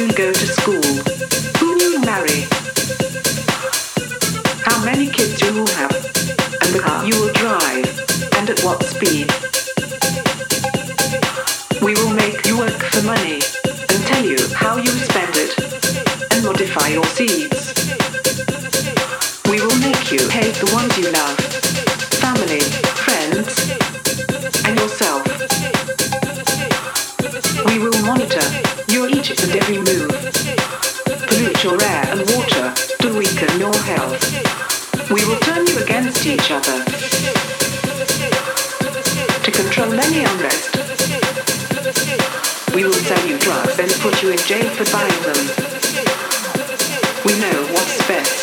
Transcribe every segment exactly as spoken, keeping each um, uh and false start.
you go to school? Who will you marry? How many kids you will have? And the car you will drive? And at what speed? We will make you work for money and tell you how you spend it and modify your seeds. We will make you hate the ones you love, family, friends, and yourself. We will monitor your each and every move, pollute your air and water to weaken your health. We will turn you against each other to control any unrest. We will sell you drugs and put you in jail for buying them. We know what's best.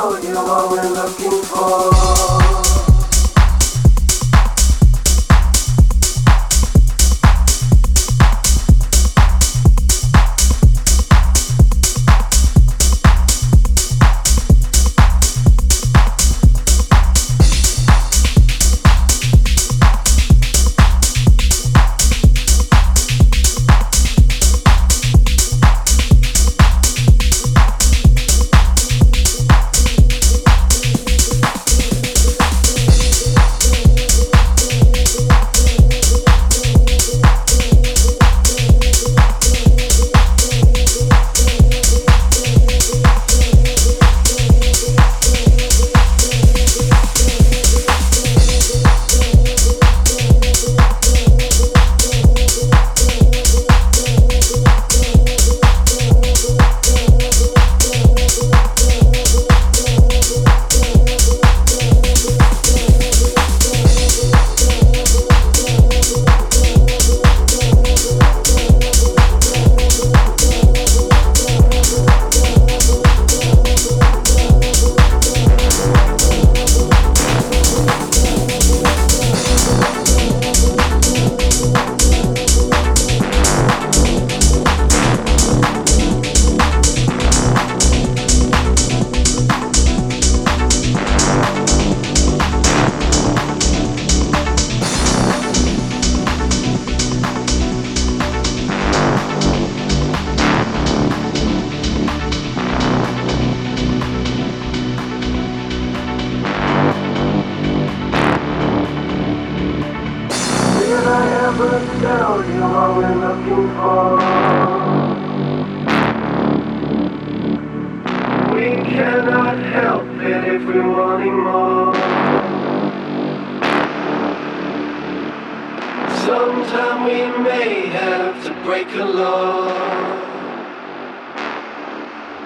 tell you what we're looking for.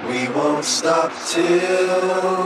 We won't stop till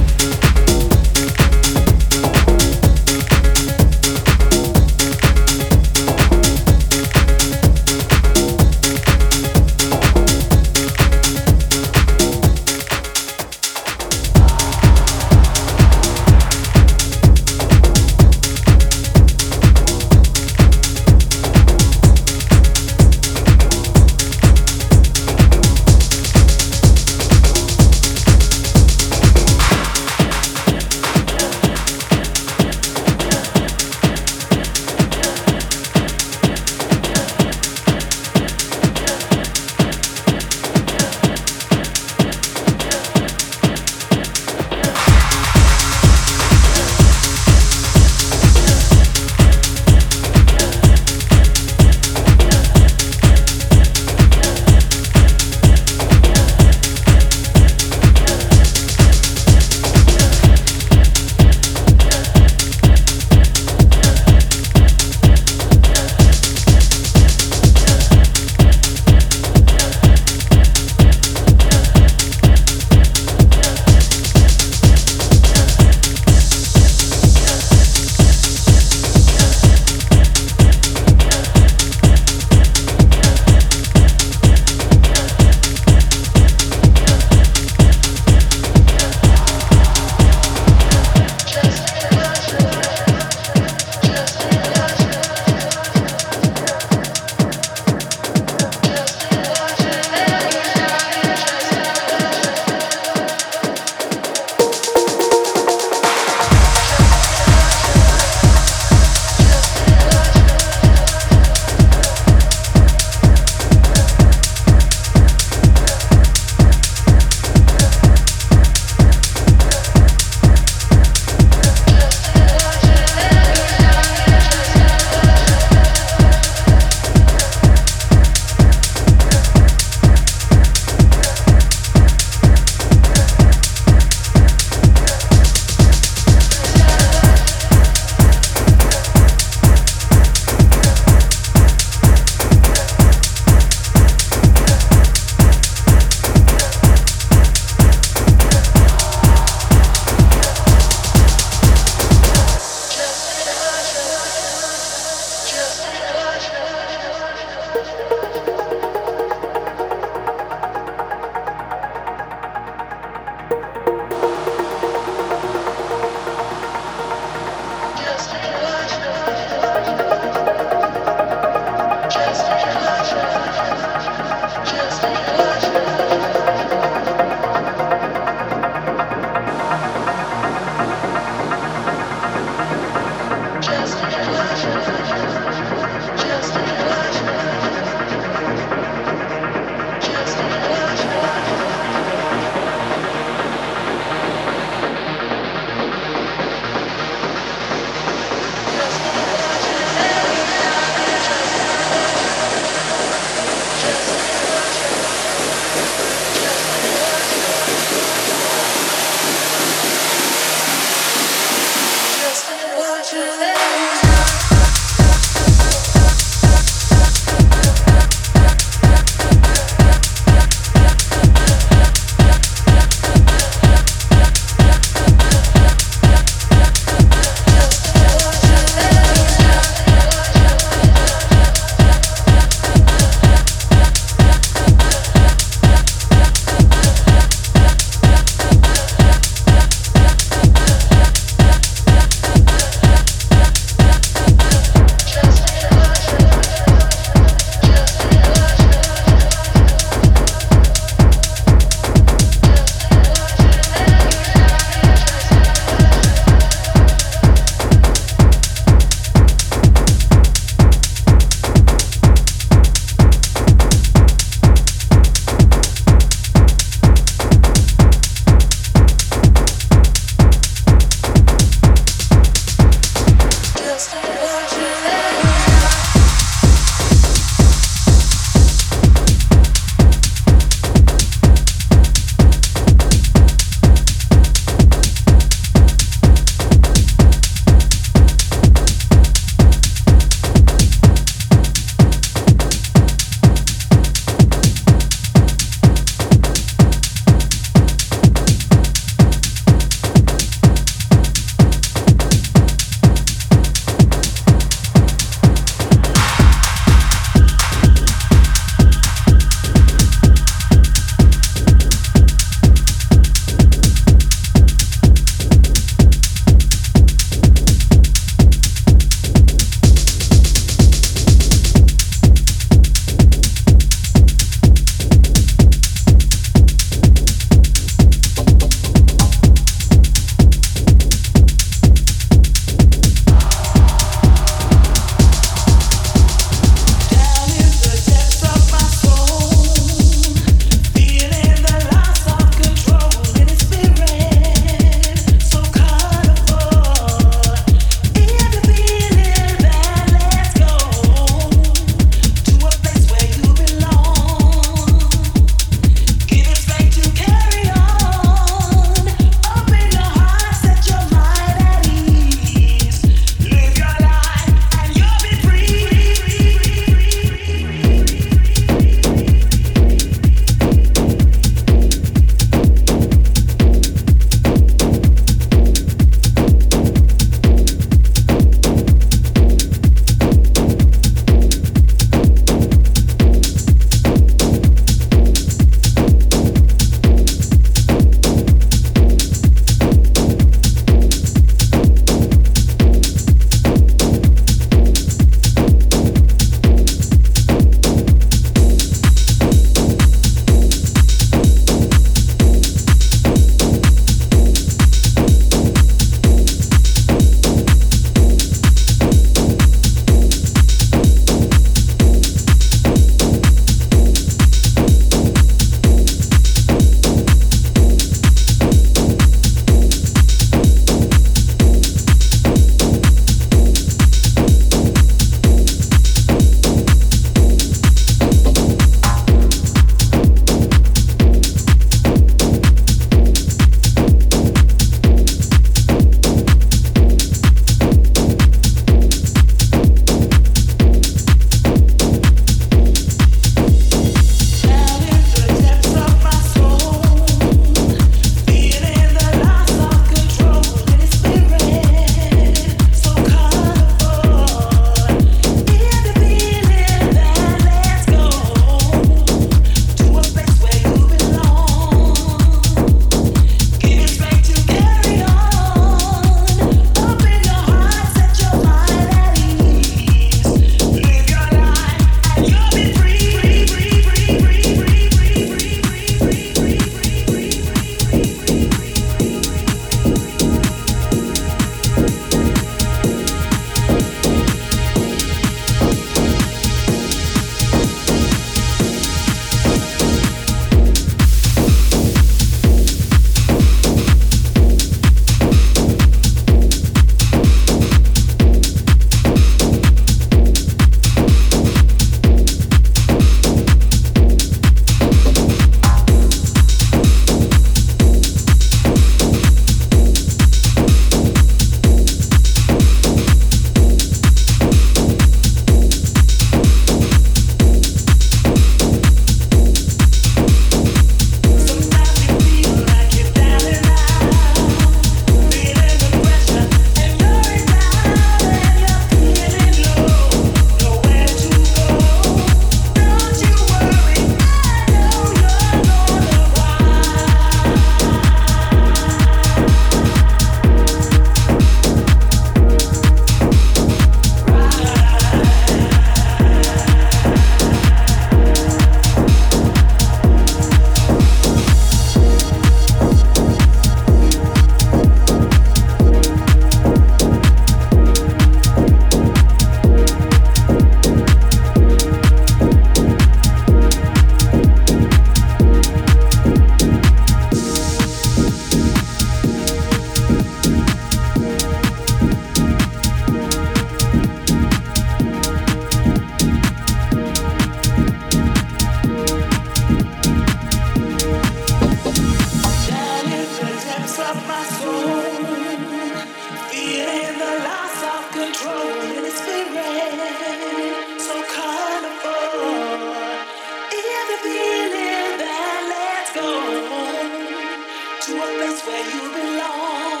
to a place where you belong.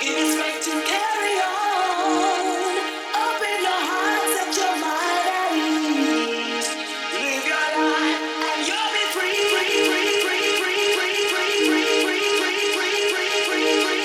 Give it strength to carry on. Open your heart, set your mind at ease. Live your life and you'll be free. Free, free, free, free, free, free, free, free, free, free, free, free, free.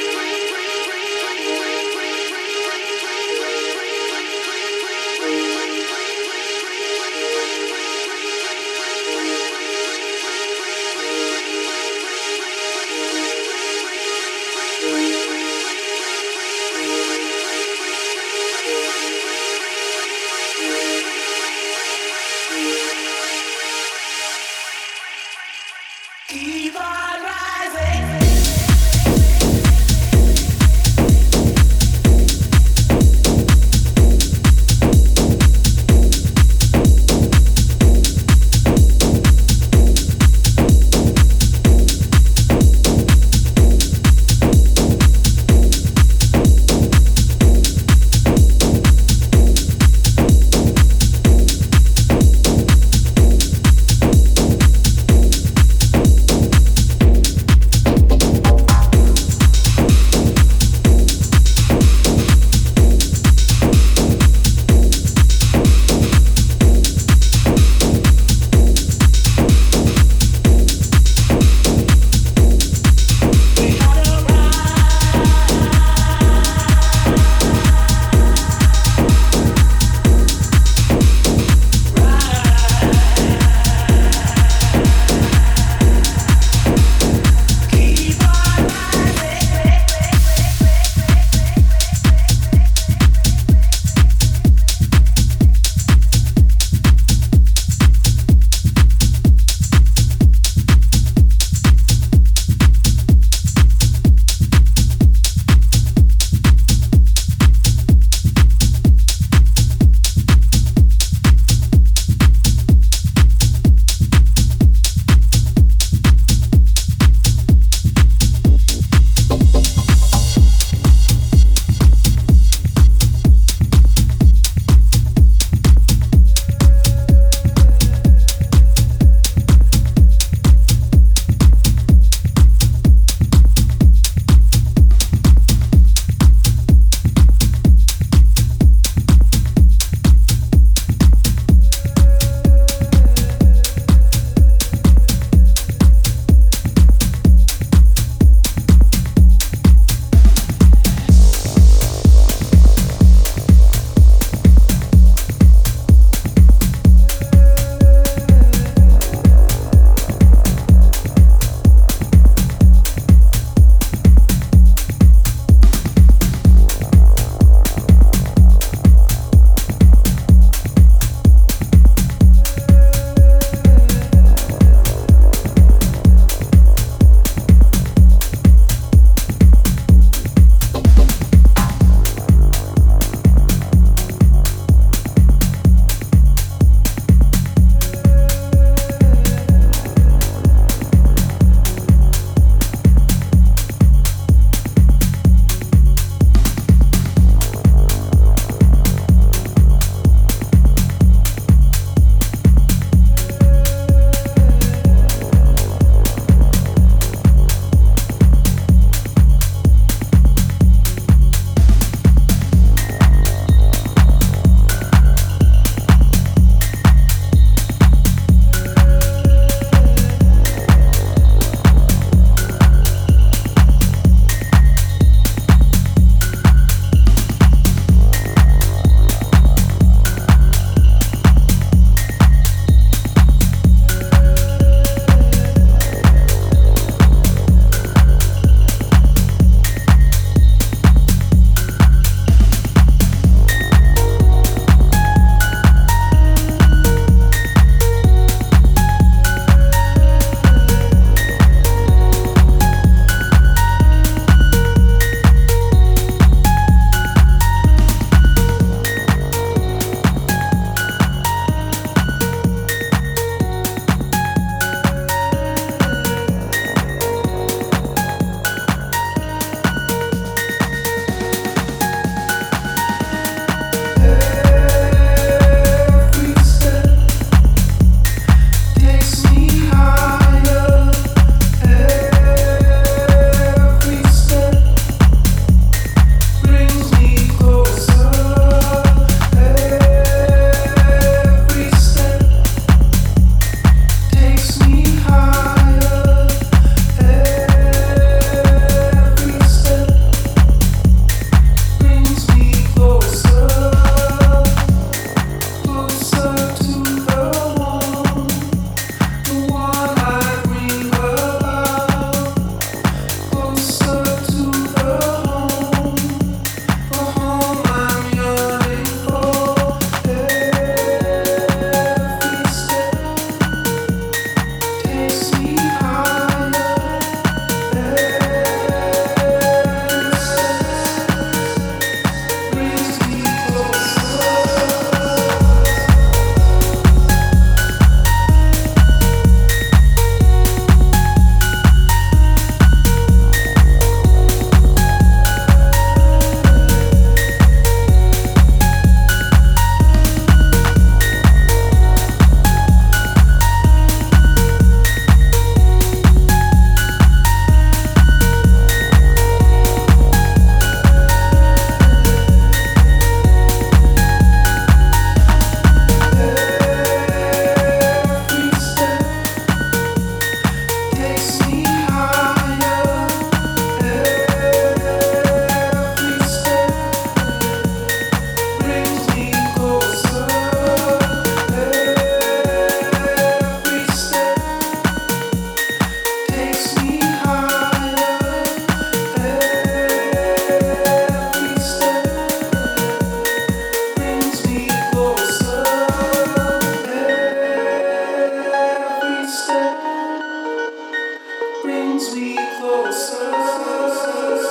Brings me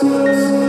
closer.